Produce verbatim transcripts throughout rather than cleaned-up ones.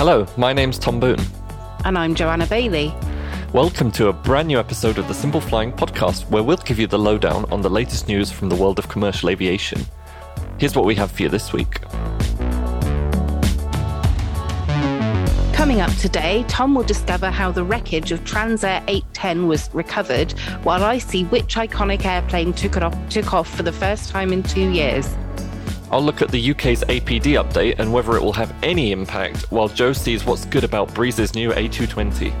Hello, my name's Tom Boone. And I'm Joanna Bailey. Welcome to a brand new episode of the Simple Flying podcast, where we'll give you the lowdown on the latest news from the world of commercial aviation. Here's what we have for you this week. Coming up today, Tom will discover how the wreckage of Transair eight ten was recovered, while I see which iconic airplane took it off, took off for the first time in two years. I'll look at the U K's A P D update and whether it will have any impact, while Joe sees what's good about Breeze's new A two twenty.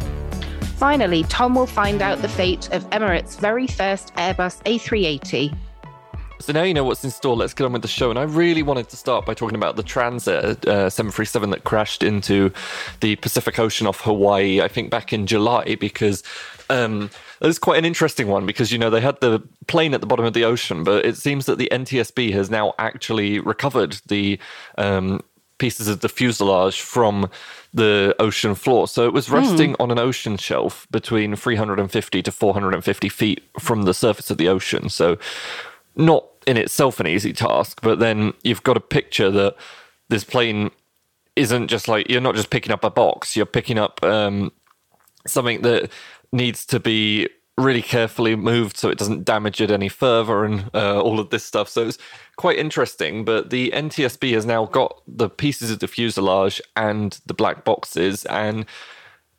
Finally, Tom will find out the fate of Emirates' very first Airbus A three eighty. So now you know what's in store. Let's get on with the show. And I really wanted to start by talking about the Transair uh, seven thirty-seven that crashed into the Pacific Ocean off Hawaii, I think back in July, because um, it was quite an interesting one because, you know, they had the plane at the bottom of the ocean, but it seems that the N T S B has now actually recovered the um, pieces of the fuselage from the ocean floor. So it was resting mm. on an ocean shelf between three hundred fifty to four hundred fifty feet from the surface of the ocean. So not in itself an easy task, but then you've got a picture that this plane isn't just like, you're not just picking up a box, you're picking up um, something that needs to be really carefully moved so it doesn't damage it any further and uh, all of this stuff. So it's quite interesting, but the N T S B has now got the pieces of the fuselage and the black boxes, and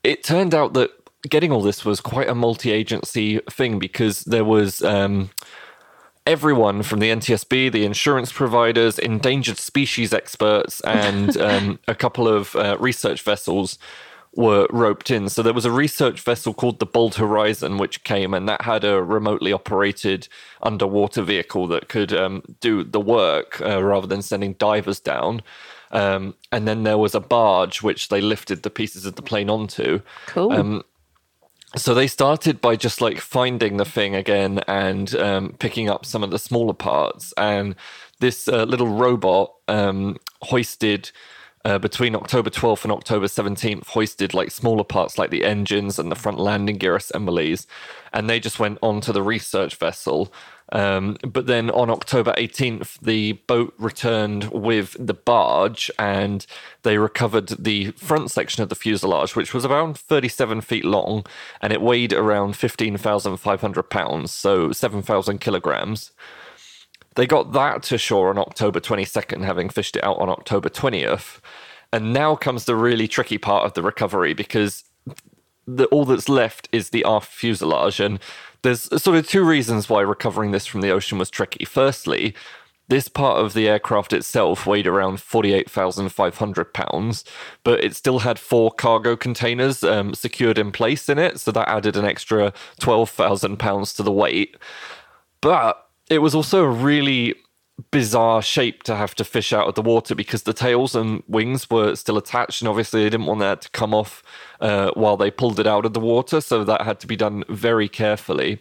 it turned out that getting all this was quite a multi-agency thing because there was... Um, Everyone from the N T S B, the insurance providers, endangered species experts, and um, a couple of uh, research vessels were roped in. So there was a research vessel called the Bold Horizon, which came, and that had a remotely operated underwater vehicle that could um, do the work uh, rather than sending divers down. Um, and then there was a barge, which they lifted the pieces of the plane onto. Cool. Um, So they started by just like finding the thing again and um, picking up some of the smaller parts. And this uh, little robot um, hoisted uh, between October twelfth and October seventeenth, hoisted like smaller parts like the engines and the front landing gear assemblies. And they just went on to the research vessel. Um, but then on October eighteenth, the boat returned with the barge and they recovered the front section of the fuselage, which was around thirty-seven feet long and it weighed around fifteen thousand five hundred pounds, so seven thousand kilograms. They got that to shore on October twenty-second, having fished it out on October twentieth. And now comes the really tricky part of the recovery because the, all that's left is the aft fuselage. And there's sort of two reasons why recovering this from the ocean was tricky. Firstly, this part of the aircraft itself weighed around forty-eight thousand five hundred pounds, but it still had four cargo containers um, secured in place in it, so that added an extra twelve thousand pounds to the weight. But it was also a really bizarre shape to have to fish out of the water because the tails and wings were still attached, and obviously they didn't want that to come off uh, while they pulled it out of the water, so that had to be done very carefully.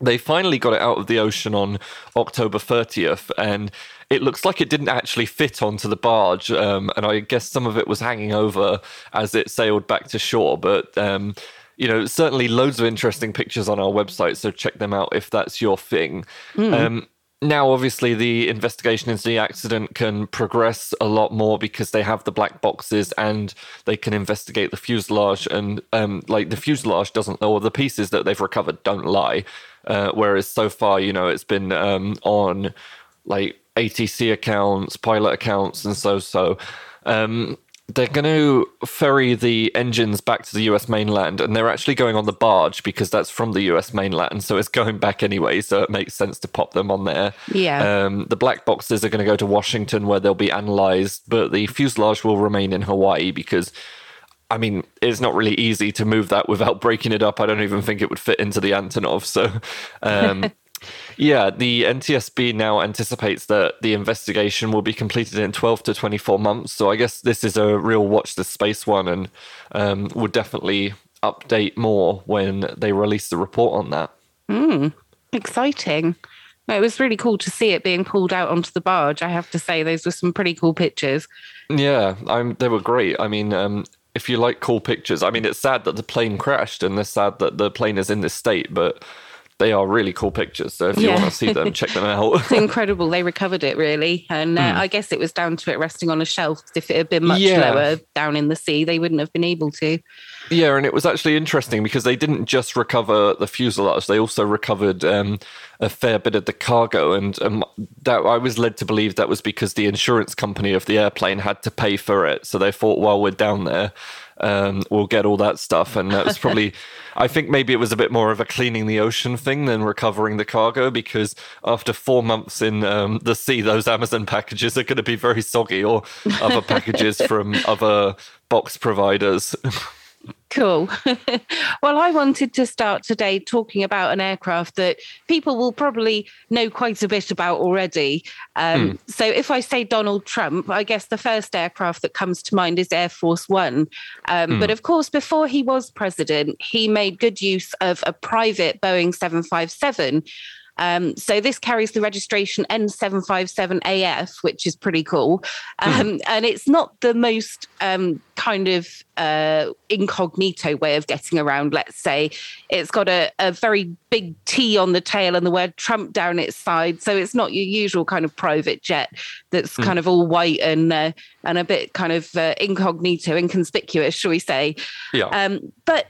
They finally got it out of the ocean on October thirtieth, and it looks like it didn't actually fit onto the barge, um, and I guess some of it was hanging over as it sailed back to shore, but um, you know, certainly loads of interesting pictures on our website, so check them out if that's your thing. Mm. Um, Now, obviously, the investigation into the accident can progress a lot more because they have the black boxes and they can investigate the fuselage. And, um, like, the fuselage doesn't, or the pieces that they've recovered don't lie. Uh, whereas so far, you know, it's been um, on, like, A T C accounts, pilot accounts, and so-so. Um, they're going to ferry the engines back to the U S mainland, and they're actually going on the barge because that's from the U S mainland, so it's going back anyway, so it makes sense to pop them on there. Yeah. Um, the black boxes are going to go to Washington where they'll be analysed, but the fuselage will remain in Hawaii because, I mean, it's not really easy to move that without breaking it up. I don't even think it would fit into the Antonov, so... Um, Yeah, the N T S B now anticipates that the investigation will be completed in twelve to twenty-four months. So I guess this is a real watch the space one, and um, we'll definitely update more when they release the report on that. Mm, exciting. No, it was really cool to see it being pulled out onto the barge. I have to say, those were some pretty cool pictures. Yeah, I'm, they were great. I mean... Um, If you like cool pictures, I mean, it's sad that the plane crashed and it's sad that the plane is in this state, but they are really cool pictures. So if you yeah. want to see them, check them out. It's incredible. They recovered it, really. And uh, mm. I guess it was down to it resting on a shelf. If it had been much yeah. lower down in the sea, they wouldn't have been able to. Yeah, and it was actually interesting because they didn't just recover the fuselage. They also recovered um, a fair bit of the cargo. And um, that I was led to believe that was because the insurance company of the airplane had to pay for it. So they thought, while we're down there, Um, we'll get all that stuff. And that's probably, I think maybe it was a bit more of a cleaning the ocean thing than recovering the cargo, because after four months in um, the sea, those Amazon packages are going to be very soggy, or other packages from other box providers. Cool. Well, I wanted to start today talking about an aircraft that people will probably know quite a bit about already. Um, mm. So if I say Donald Trump, I guess the first aircraft that comes to mind is Air Force One. Um, mm. But of course, before he was president, he made good use of a private Boeing seven fifty-seven. Um, so this carries the registration N seven fifty-seven A F, which is pretty cool. Um, mm. And it's not the most um, kind of uh, incognito way of getting around, let's say. It's got a, a very big T on the tail and the word Trump down its side. So it's not your usual kind of private jet that's mm. kind of all white and uh, and a bit kind of uh, incognito, inconspicuous, shall we say. Yeah. Um, but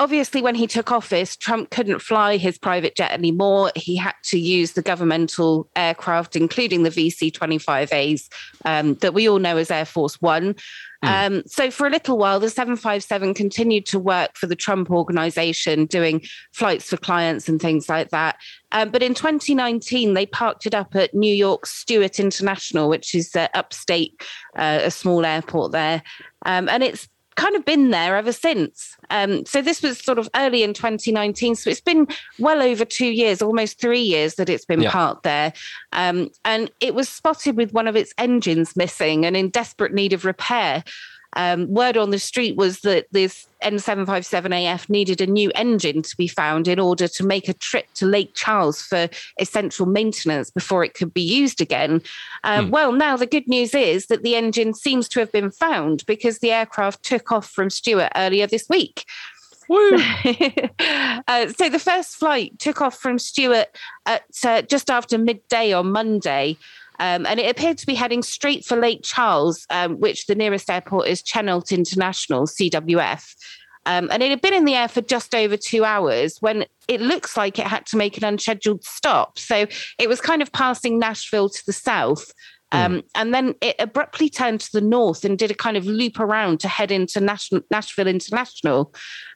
obviously, when he took office, Trump couldn't fly his private jet anymore. He had to use the governmental aircraft, including the V C twenty-five A's um, that we all know as Air Force One. Mm. Um, so for a little while, the seven fifty-seven continued to work for the Trump organization, doing flights for clients and things like that. Um, but in twenty nineteen, they parked it up at New York's Stewart International, which is uh, upstate, uh, a small airport there. Um, and it's kind of been there ever since. Um, so this was sort of early in twenty nineteen. So it's been well over two years, almost three years that it's been yeah. parked there. Um, and it was spotted with one of its engines missing and in desperate need of repair. Um, word on the street was that this N seven fifty-seven A F needed a new engine to be found in order to make a trip to Lake Charles for essential maintenance before it could be used again. Um, mm. Well, now the good news is that the engine seems to have been found, because the aircraft took off from Stewart earlier this week. Woo. uh, so the first flight took off from Stewart at uh, just after midday on Monday. Um, and it appeared to be heading straight for Lake Charles, um, which the nearest airport is Chennault International, C W F. Um, and it had been in the air for just over two hours when it looks like it had to make an unscheduled stop. So it was kind of passing Nashville to the south. Um, mm. And then it abruptly turned to the north and did a kind of loop around to head into Nash- Nashville International.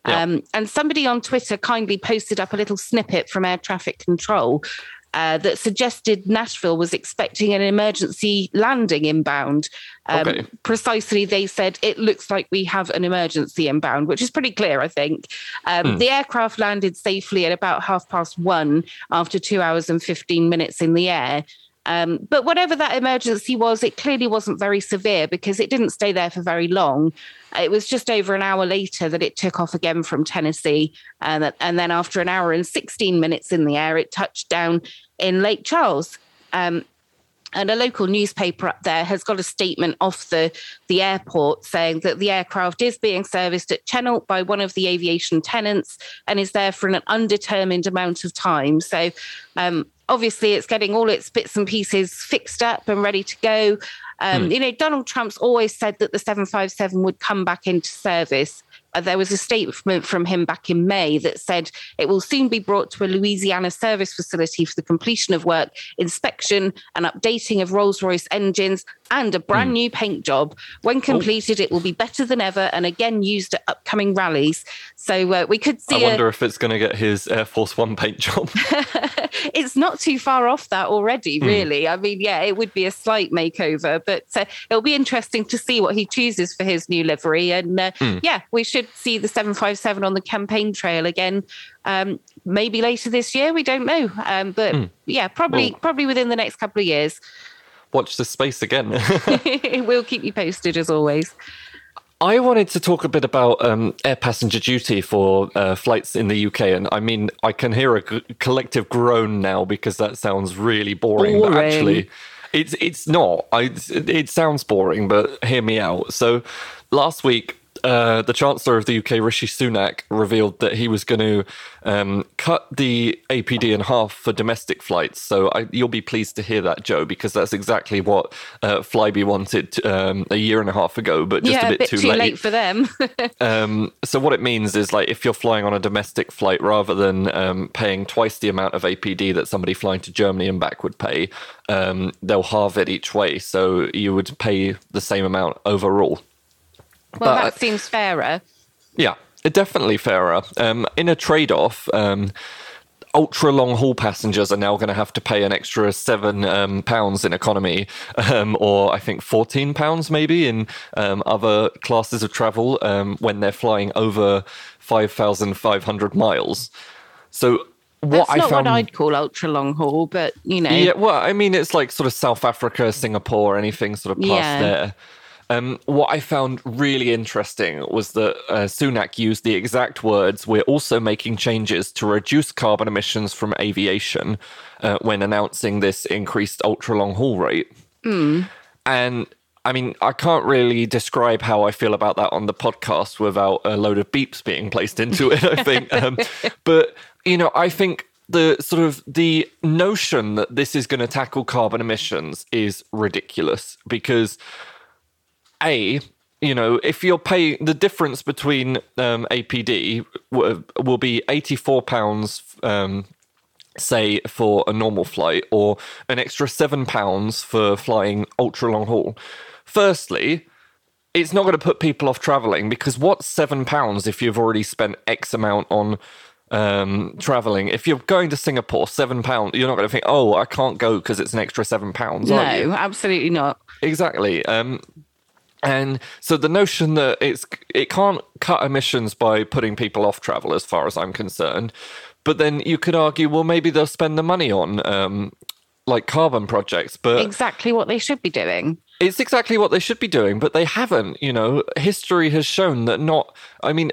Yeah. Um, and somebody on Twitter kindly posted up a little snippet from air traffic control Uh, that suggested Nashville was expecting an emergency landing inbound. Um, okay. Precisely, they said, it looks like we have an emergency inbound, which is pretty clear, I think. Um, mm. The aircraft landed safely at about half past one after two hours and fifteen minutes in the air. Um, but whatever that emergency was, it clearly wasn't very severe, because it didn't stay there for very long. It was just over an hour later that it took off again from Tennessee. And, and then after an hour and sixteen minutes in the air, it touched down in Lake Charles. Um, and a local newspaper up there has got a statement off the, the airport saying that the aircraft is being serviced at Chennault by one of the aviation tenants and is there for an undetermined amount of time. So um, obviously it's getting all its bits and pieces fixed up and ready to go. Um, mm. You know, Donald Trump's always said that the seven fifty-seven would come back into service. Uh, there was a statement from him back in May that said it will soon be brought to a Louisiana service facility for the completion of work, inspection and updating of Rolls-Royce engines and a brand mm. new paint job. When completed, oh. it will be better than ever and again used at upcoming rallies. So uh, we could see... I wonder a... if it's going to get his Air Force One paint job. It's not too far off that already, really. Mm. I mean, yeah, it would be a slight makeover, but uh, it'll be interesting to see what he chooses for his new livery. And uh, mm. yeah, we should see the seven fifty-seven on the campaign trail again, um maybe later this year, we don't know, um but mm. yeah probably well, probably within the next couple of years. Watch the space again. We'll keep you posted as always. I wanted to talk a bit about um, air passenger duty for uh, flights in the U K. And I mean, I can hear a g- collective groan now because that sounds really boring, boring. But actually it's it's not I, it sounds boring, but hear me out. So last week uh, the Chancellor of the U K, Rishi Sunak, revealed that he was going to um, cut the A P D in half for domestic flights. So I, you'll be pleased to hear that, Joe, because that's exactly what uh, Flybe wanted um, a year and a half ago, but just yeah, a, bit a bit too, too late. late for them. um, so what it means is, like, if you're flying on a domestic flight, rather than um, paying twice the amount of A P D that somebody flying to Germany and back would pay, um, they'll halve it each way. So you would pay the same amount overall. Well, but that seems fairer. Yeah, definitely fairer. Um, in a trade-off, um, ultra-long-haul passengers are now going to have to pay an extra seven pounds um, in economy, um, or I think fourteen pounds maybe in um, other classes of travel um, when they're flying over five thousand five hundred miles. So What That's I not found, what I'd call ultra-long haul, but, you know. Yeah, well, I mean, it's like sort of South Africa, Singapore, anything sort of past yeah. there. Um, what I found really interesting was that uh, Sunak used the exact words, "We're also making changes to reduce carbon emissions from aviation," uh, when announcing this increased ultra-long haul rate. Mm. And I mean, I can't really describe how I feel about that on the podcast without a load of beeps being placed into it, I think. Um, but, you know, I think the sort of the notion that this is going to tackle carbon emissions is ridiculous because, A, you know, if you're paying, the difference between um, A P D w- will be eighty-four pounds um say for a normal flight, or an extra seven pounds for flying ultra long haul. Firstly, it's not going to put people off traveling, because what's seven pounds if you've already spent X amount on um, traveling? If you're going to Singapore, seven pounds, you're not going to think, oh, I can't go because it's an extra seven pounds. No, are you? Absolutely not. Exactly. Um, And so the notion that it's it can't cut emissions by putting people off travel, as far as I'm concerned. But then you could argue, well, maybe they'll spend the money on um, like carbon projects. But exactly what they should be doing. It's exactly what they should be doing, but they haven't. You know, history has shown that not. I mean,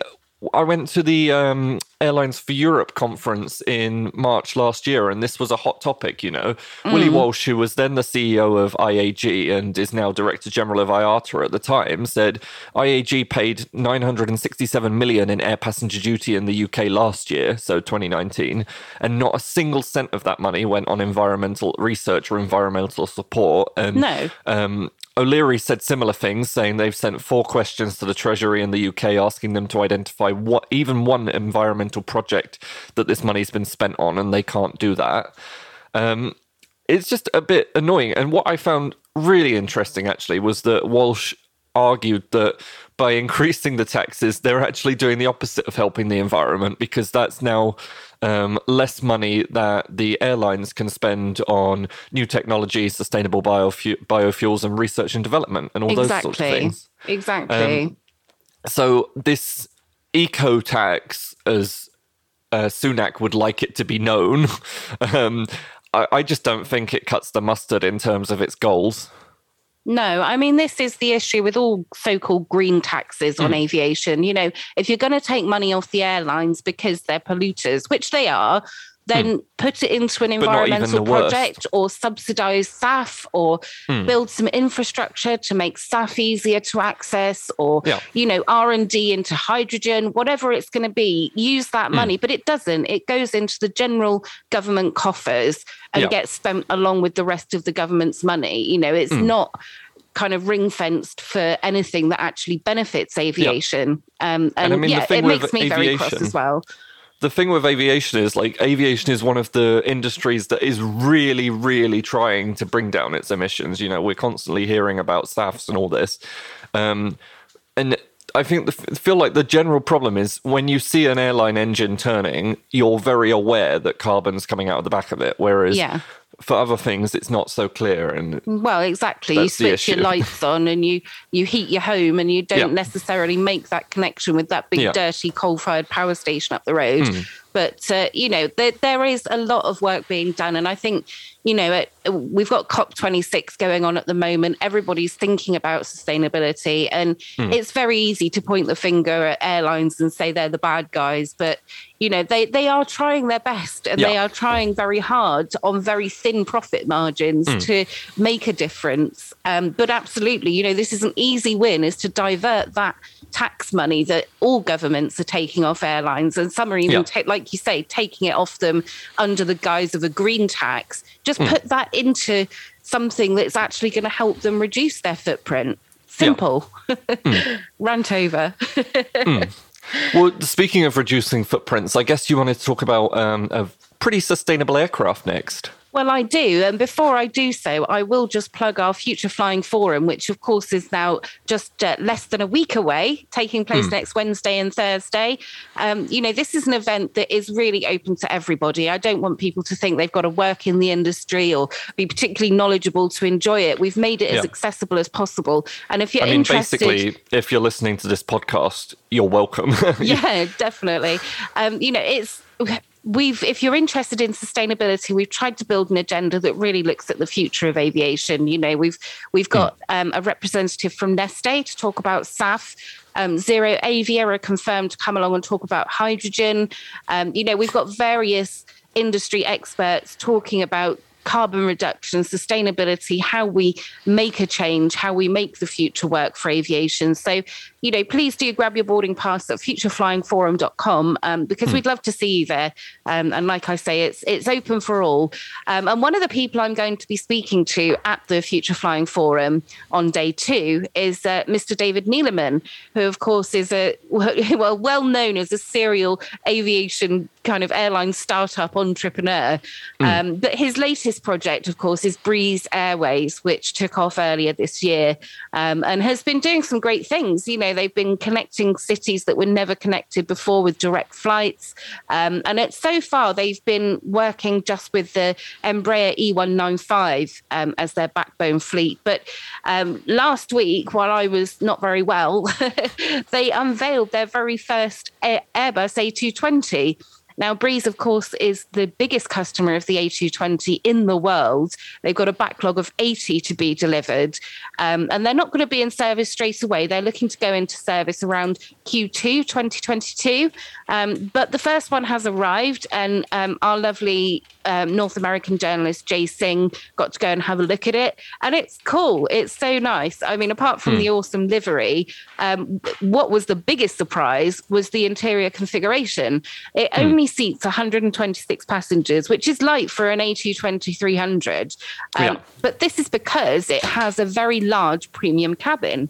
I went to the um, Airlines for Europe conference in March last year, and this was a hot topic, you know. Mm. Willie Walsh, who was then the C E O of I A G and is now Director General of I A T A at the time, said I A G paid nine hundred sixty-seven million dollars in air passenger duty in the U K last year, so twenty nineteen, and not a single cent of that money went on environmental research or environmental support. And, no. Um, O'Leary said similar things, saying they've sent four questions to the Treasury in the U K asking them to identify what even one environmental project that this money's been spent on, and they can't do that. Um, it's just a bit annoying. And what I found really interesting, actually, was that Walsh argued that by increasing the taxes, they're actually doing the opposite of helping the environment, because that's now um, less money that the airlines can spend on new technology, sustainable biofu- biofuels and research and development and all exactly. those sorts of things. Exactly. Um, so this eco tax, as uh, Sunak would like it to be known, um, I, I just don't think it cuts the mustard in terms of its goals. No, I mean, this is the issue with all so-called green taxes on mm. aviation. You know, if you're going to take money off the airlines because they're polluters, which they are, then mm. put it into an environmental project worst. or subsidise S A F or mm. build some infrastructure to make S A F easier to access, or, yeah. you know, R and D into hydrogen, whatever it's going to be, use that mm. money. But it doesn't. It goes into the general government coffers and yeah. gets spent along with the rest of the government's money. You know, it's mm. not kind of ring-fenced for anything that actually benefits aviation. Yeah. Um, and, and I mean, yeah, it makes me aviation. very cross as well. The thing with aviation is, like, aviation is one of the industries that is really, really trying to bring down its emissions. You know, we're constantly hearing about S A Fs and all this. Um, and I think the, feel like the general problem is when you see an airline engine turning, you're very aware that carbon's coming out of the back of it, whereas yeah. for other things, it's not so clear. And well, exactly. You switch your lights on and you, you heat your home, and you don't yeah. necessarily make that connection with that big, yeah. dirty coal-fired power station up the road. Mm. But, uh, you know, there, there is a lot of work being done. And I think you know, it, we've got COP twenty-six going on at the moment. Everybody's thinking about sustainability, and mm. it's very easy to point the finger at airlines and say they're the bad guys. But, you know, they, they are trying their best, and yeah. they are trying very hard on very thin profit margins mm. to make a difference. Um, but absolutely, you know, this is an easy win, is to divert that tax money that all governments are taking off airlines, and some are even, yeah. ta- like you say, taking it off them under the guise of a green tax. Just mm. put that into something that's actually going to help them reduce their footprint. Simple. Yeah. mm. Rant over. mm. Well, speaking of reducing footprints, I guess you wanted to talk about um, a pretty sustainable aircraft next. Well, I do. And before I do so, I will just plug our Future Flying Forum, which, of course, is now just uh, less than a week away, taking place mm. next Wednesday and Thursday. Um, you know, this is an event that is really open to everybody. I don't want people to think they've got to work in the industry or be particularly knowledgeable to enjoy it. We've made it yeah. as accessible as possible. And if you're I mean, interested... basically, if you're listening to this podcast, you're welcome. yeah, definitely. Um, you know, it's... We've, if you're interested in sustainability, we've tried to build an agenda that really looks at the future of aviation. You know, we've we've got yeah. um, a representative from Neste to talk about S A F. Um, Zero Avia are confirmed to come along and talk about hydrogen. Um, you know, we've got various industry experts talking about carbon reduction, sustainability, how we make a change, how we make the future work for aviation. So, you know, please do grab your boarding pass at future flying forum dot com um, because mm. we'd love to see you there. Um, and like I say, it's it's open for all. Um, and one of the people I'm going to be speaking to at the Future Flying Forum on day two is uh, Mister David Neeleman, who, of course, is a well, well known as a serial aviation kind of airline startup entrepreneur. Mm. Um, but his latest project, of course, is Breeze Airways, which took off earlier this year um, and has been doing some great things. You know, they've been connecting cities that were never connected before with direct flights. Um, and it's, so far, they've been working just with the Embraer E one ninety-five um, as their backbone fleet. But um, last week, while I was not very well, they unveiled their very first Airbus A two twenty. Now, Breeze, of course, is the biggest customer of the A two twenty in the world. They've got a backlog of eighty to be delivered. Um, and they're not going to be in service straight away. They're looking to go into service around Q two twenty twenty-two. Um, but the first one has arrived, and um, our lovely um, North American journalist, Jay Singh, got to go and have a look at it. And it's cool. It's so nice. I mean, apart from mm. the awesome livery, um, what was the biggest surprise was the interior configuration. It mm. only seats one hundred twenty-six passengers, which is light for an A two twenty dash three hundred. Um, yeah. But this is because it has a very large premium cabin.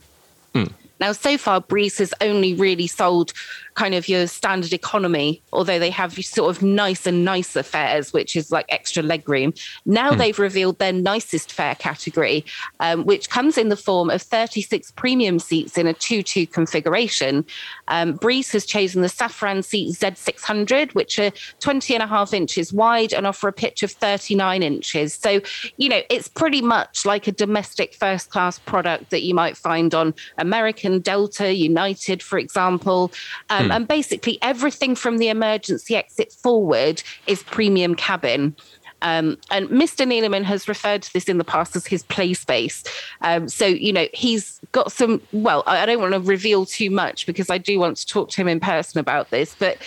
Mm. Now, so far, Breeze has only really sold kind of your standard economy, although they have sort of nice and nicer fares, which is like extra legroom. Now mm. they've revealed their nicest fare category, um, which comes in the form of thirty-six premium seats in a two two configuration. Um, Breeze has chosen the Safran seat Z six hundred, which are twenty and a half inches wide and offer a pitch of thirty-nine inches. So, you know, it's pretty much like a domestic first class product that you might find on American, Delta, United, for example. Um, mm. And basically everything from the emergency exit forward is premium cabin. Um, and Mister Neeleman has referred to this in the past as his play space. Um, so, you know, he's got some, well, I don't want to reveal too much because I do want to talk to him in person about this, but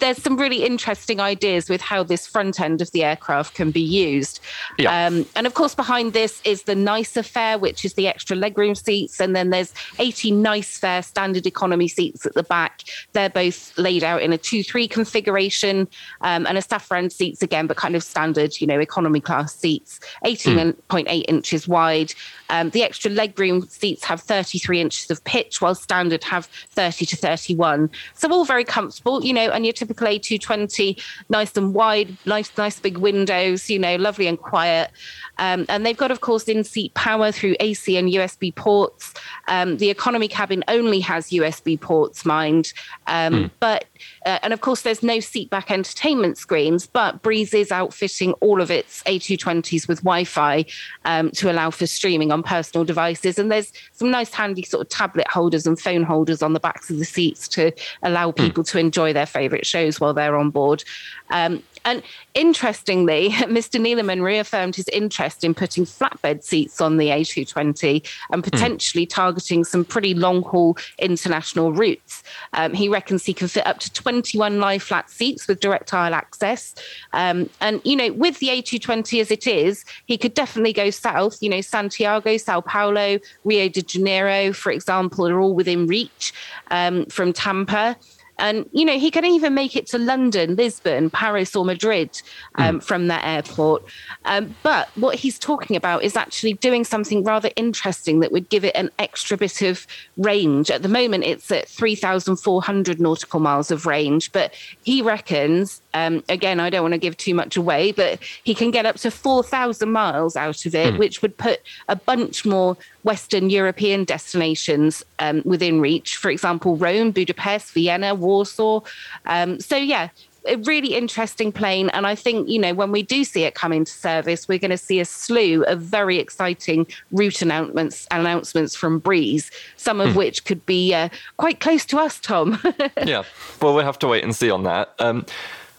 there's some really interesting ideas with how this front end of the aircraft can be used. Yeah. Um, and of course, behind this is the nicer fare, which is the extra legroom seats. And then there's eighty nice fare standard economy seats at the back. They're both laid out in a two three configuration um, and a Safran seats again, but kind of standard, you know, economy class seats, eighteen point eight mm. inches wide. Um, the extra legroom seats have thirty-three inches of pitch, while standard have thirty to thirty-one. So all very comfortable, you know, and you're typical A two twenty, nice and wide, nice, nice big windows, you know, lovely and quiet. Um, and they've got, of course, in-seat power through A C and U S B ports. Um, the economy cabin only has U S B ports, mind. Um, mm. But uh, and of course, there's no seat-back entertainment screens. But Breeze is outfitting all of its A two twenties with Wi-Fi um, to allow for streaming on personal devices. And there's some nice, handy sort of tablet holders and phone holders on the backs of the seats to allow people mm. to enjoy their favourite shows while they're on board. Um, And interestingly, Mister Neeleman reaffirmed his interest in putting flatbed seats on the A two twenty and potentially mm. targeting some pretty long-haul international routes. Um, he reckons he can fit up to twenty-one live flat seats with direct aisle access. Um, and, you know, with the A two twenty as it is, he could definitely go south. You know, Santiago, Sao Paulo, Rio de Janeiro, for example, are all within reach um, from Tampa. And, you know, he can even make it to London, Lisbon, Paris or Madrid um, mm. from that airport. Um, but what he's talking about is actually doing something rather interesting that would give it an extra bit of range. At the moment, it's at three thousand four hundred nautical miles of range. But he reckons, um, again, I don't want to give too much away, but he can get up to four thousand miles out of it, mm. which would put a bunch more Western European destinations um, within reach. For example, Rome, Budapest, Vienna, Warsaw. Um, so, yeah, a really interesting plane. And I think, you know, when we do see it come into service, we're going to see a slew of very exciting route announcements announcements from Breeze, some of mm. which could be uh, quite close to us, Tom. Yeah, well, we'll have to wait and see on that. Um,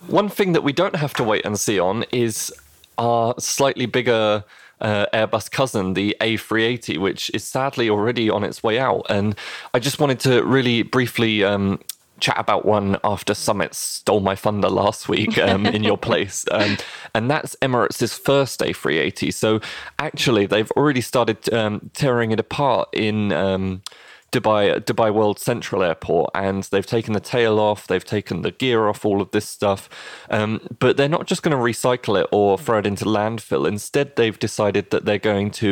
one thing that we don't have to wait and see on is our slightly bigger Uh, Airbus cousin, the A three eighty, which is sadly already on its way out. And I just wanted to really briefly um, chat about one after Summit stole my thunder last week um, in your place. Um, and that's Emirates' first A three eighty. So actually, they've already started um, tearing it apart in Um, Dubai Dubai World Central Airport, and they've taken the tail off, they've taken the gear off, all of this stuff. Um, but they're not just going to recycle it or throw it into landfill. Instead, they've decided that they're going to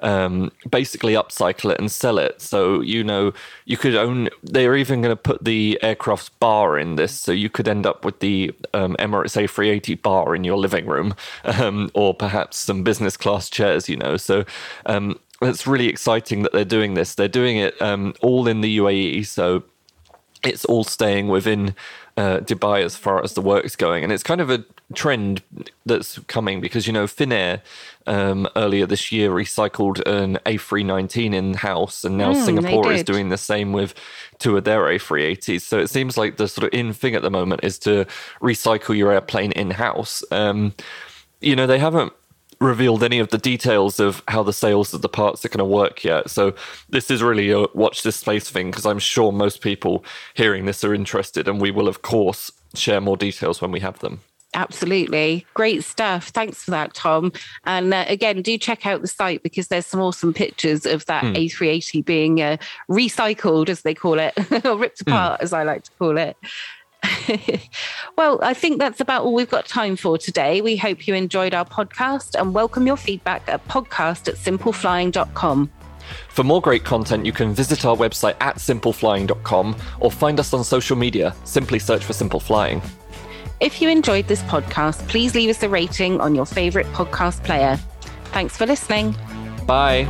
um, basically upcycle it and sell it. So, you know, you could own, they're even going to put the aircraft's bar in this. So you could end up with the um, Emirates A three eighty bar in your living room, um, or perhaps some business class chairs, you know. So, um, it's really exciting that they're doing this. They're doing it um, all in the U A E, so it's all staying within uh, Dubai as far as the work's going. And it's kind of a trend that's coming because, you know, Finnair um, earlier this year recycled an A three nineteen in-house, and now mm, Singapore is doing the same with two of their A three eighties. So it seems like the sort of in thing at the moment is to recycle your airplane in-house. Um, you know, they haven't revealed any of the details of how the sales of the parts are going to work yet. So this is really a watch this space thing, because I'm sure most people hearing this are interested, and we will, of course, share more details when we have them. Absolutely. Great stuff. Thanks for that, Tom. And uh, again, do check out the site because there's some awesome pictures of that mm. A three eighty being uh, recycled, as they call it, or ripped apart, mm. as I like to call it. Well, I think that's about all we've got time for today. We hope you enjoyed our podcast and welcome your feedback at podcast at simpleflying dot com. For more great content, you can visit our website at simpleflying dot com or find us on social media. Simply search for Simple Flying. If you enjoyed this podcast, please leave us a rating on your favourite podcast player. Thanks for listening. Bye.